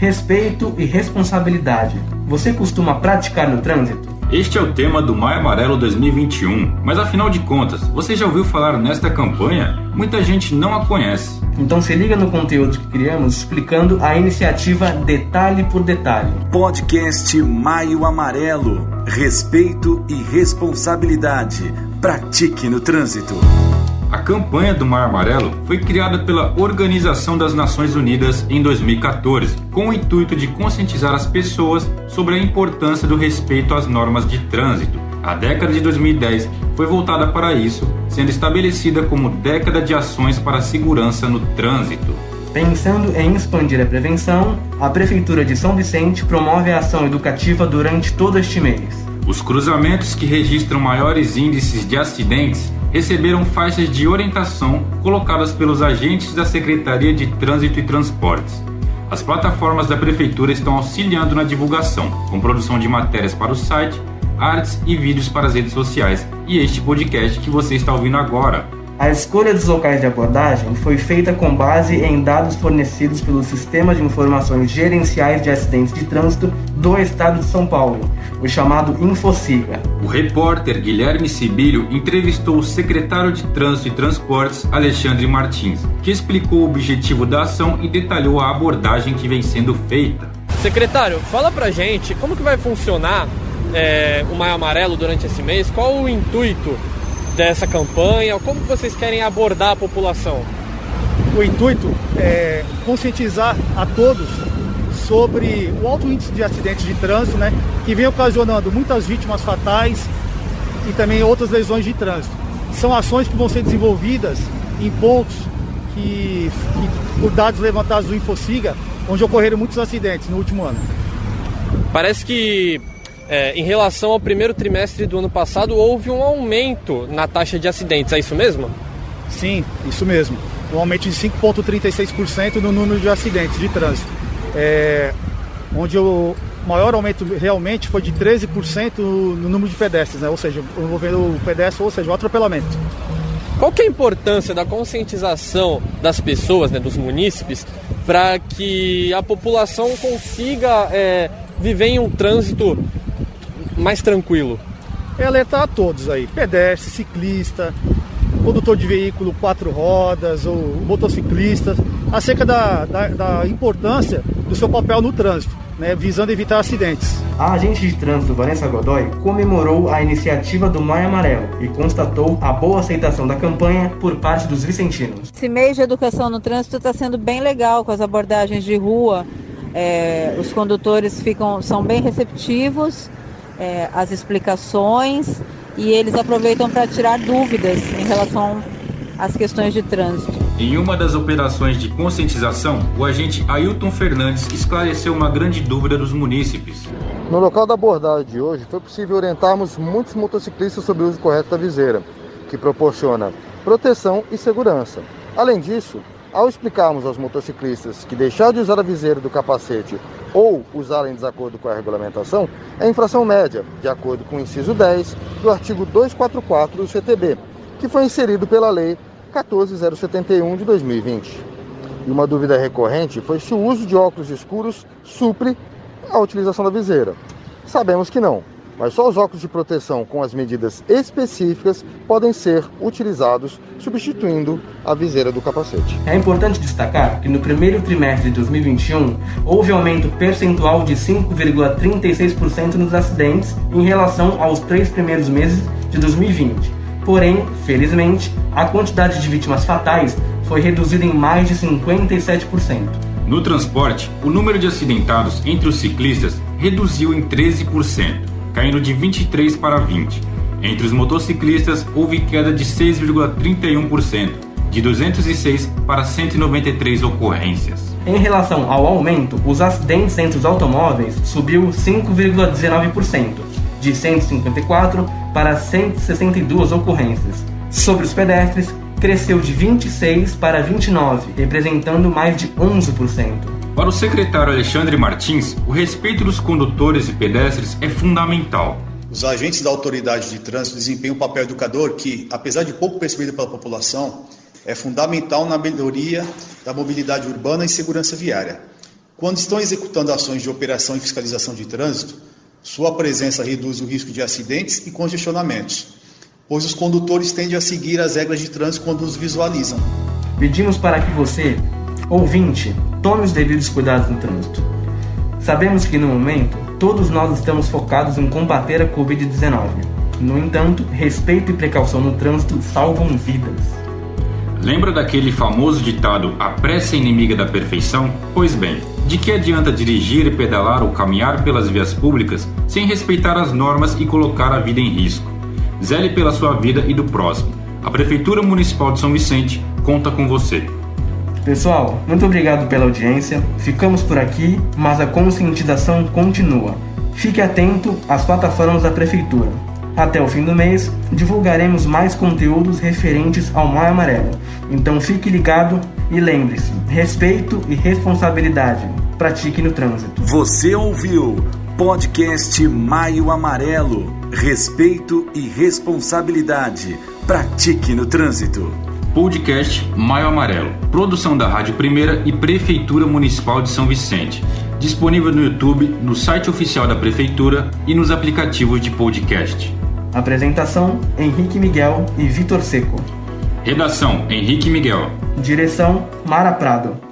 respeito e responsabilidade. Você costuma praticar no trânsito? Este é o tema do Maio Amarelo 2021, mas afinal de contas, você já ouviu falar nesta campanha? Muita gente não a conhece. Então se liga no conteúdo que criamos explicando a iniciativa detalhe por detalhe. Podcast Maio Amarelo. Respeito e responsabilidade. Pratique no trânsito. A campanha do Maio Amarelo foi criada pela Organização das Nações Unidas em 2014, com o intuito de conscientizar as pessoas sobre a importância do respeito às normas de trânsito. A década de 2010 foi voltada para isso, sendo estabelecida como década de ações para a segurança no trânsito. Pensando em expandir a prevenção, a Prefeitura de São Vicente promove a ação educativa durante todo este mês. Os cruzamentos que registram maiores índices de acidentes receberam faixas de orientação colocadas pelos agentes da Secretaria de Trânsito e Transportes. As plataformas da Prefeitura estão auxiliando na divulgação, com produção de matérias para o site, artes e vídeos para as redes sociais e este podcast que você está ouvindo agora. A escolha dos locais de abordagem foi feita com base em dados fornecidos pelo Sistema de Informações Gerenciais de Acidentes de Trânsito do Estado de São Paulo, o chamado InfoSiga. O repórter Guilherme Sibílio entrevistou o secretário de Trânsito e Transportes, Alexandre Martins, que explicou o objetivo da ação e detalhou a abordagem que vem sendo feita. Secretário, fala pra gente como que vai funcionar o Maio Amarelo durante esse mês, qual o intuito dessa campanha, como vocês querem abordar a população? O intuito é conscientizar a todos sobre o alto índice de acidentes de trânsito, né, que vem ocasionando muitas vítimas fatais e também outras lesões de trânsito. São ações que vão ser desenvolvidas em pontos que por dados levantados do InfoSiga, onde ocorreram muitos acidentes no último ano. Parece que em relação ao primeiro trimestre do ano passado, houve um aumento na taxa de acidentes, é isso mesmo? Sim, isso mesmo. Um aumento de 5,36% no número de acidentes de trânsito. Onde o maior aumento realmente foi de 13% no número de pedestres, né? Ou seja, envolvendo o pedestre, ou seja, o atropelamento. Qual que é a importância da conscientização das pessoas, né, dos munícipes, para que a população consiga viver em um trânsito mais tranquilo? É alertar a todos aí, pedestre, ciclista, condutor de veículo 4 rodas ou motociclista, acerca da importância do seu papel no trânsito, né, visando evitar acidentes. A agente de trânsito Vanessa Godoy comemorou a iniciativa do Maio Amarelo e constatou a boa aceitação da campanha por parte dos vicentinos. Esse mês de educação no trânsito está sendo bem legal com as abordagens de rua, os condutores são bem receptivos, as explicações, e eles aproveitam para tirar dúvidas em relação às questões de trânsito. Em uma das operações de conscientização, o agente Ailton Fernandes esclareceu uma grande dúvida dos munícipes. No local da abordagem de hoje, foi possível orientarmos muitos motociclistas sobre o uso correto da viseira, que proporciona proteção e segurança. Além disso, ao explicarmos aos motociclistas que deixar de usar a viseira do capacete ou usá-la em desacordo com a regulamentação é infração média, de acordo com o inciso 10 do artigo 244 do CTB, que foi inserido pela Lei 14.071 de 2020. E uma dúvida recorrente foi se o uso de óculos escuros supre a utilização da viseira. Sabemos que não, mas só os óculos de proteção com as medidas específicas podem ser utilizados, substituindo a viseira do capacete. É importante destacar que no primeiro trimestre de 2021, houve aumento percentual de 5,36% nos acidentes em relação aos 3 primeiros meses de 2020. Porém, felizmente, a quantidade de vítimas fatais foi reduzida em mais de 57%. No transporte, o número de acidentados entre os ciclistas reduziu em 13%. Caindo de 23 para 20. Entre os motociclistas, houve queda de 6,31%, de 206 para 193 ocorrências. Em relação ao aumento, os acidentes entre os automóveis subiu 5,19%, de 154 para 162 ocorrências. Sobre os pedestres, cresceu de 26 para 29, representando mais de 11%. Para o secretário Alexandre Martins, o respeito dos condutores e pedestres é fundamental. Os agentes da autoridade de trânsito desempenham um papel educador que, apesar de pouco percebido pela população, é fundamental na melhoria da mobilidade urbana e segurança viária. Quando estão executando ações de operação e fiscalização de trânsito, sua presença reduz o risco de acidentes e congestionamentos, pois os condutores tendem a seguir as regras de trânsito quando os visualizam. Pedimos para que você, ouvinte, tome os devidos cuidados no trânsito. Sabemos que, no momento, todos nós estamos focados em combater a Covid-19. No entanto, respeito e precaução no trânsito salvam vidas. Lembra daquele famoso ditado, a pressa é inimiga da perfeição? Pois bem, de que adianta dirigir, pedalar ou caminhar pelas vias públicas sem respeitar as normas e colocar a vida em risco? Zele pela sua vida e do próximo. A Prefeitura Municipal de São Vicente conta com você. Pessoal, muito obrigado pela audiência. Ficamos por aqui, mas a conscientização continua. Fique atento às plataformas da Prefeitura. Até o fim do mês, divulgaremos mais conteúdos referentes ao Maio Amarelo. Então fique ligado e lembre-se, respeito e responsabilidade. Pratique no trânsito. Você ouviu podcast Maio Amarelo. Respeito e responsabilidade. Pratique no trânsito. Podcast Maio Amarelo. Produção da Rádio Primeira e Prefeitura Municipal de São Vicente. Disponível no YouTube, no site oficial da Prefeitura e nos aplicativos de podcast. Apresentação, Henrique Miguel e Vitor Seco. Redação, Henrique Miguel. Direção, Mara Prado.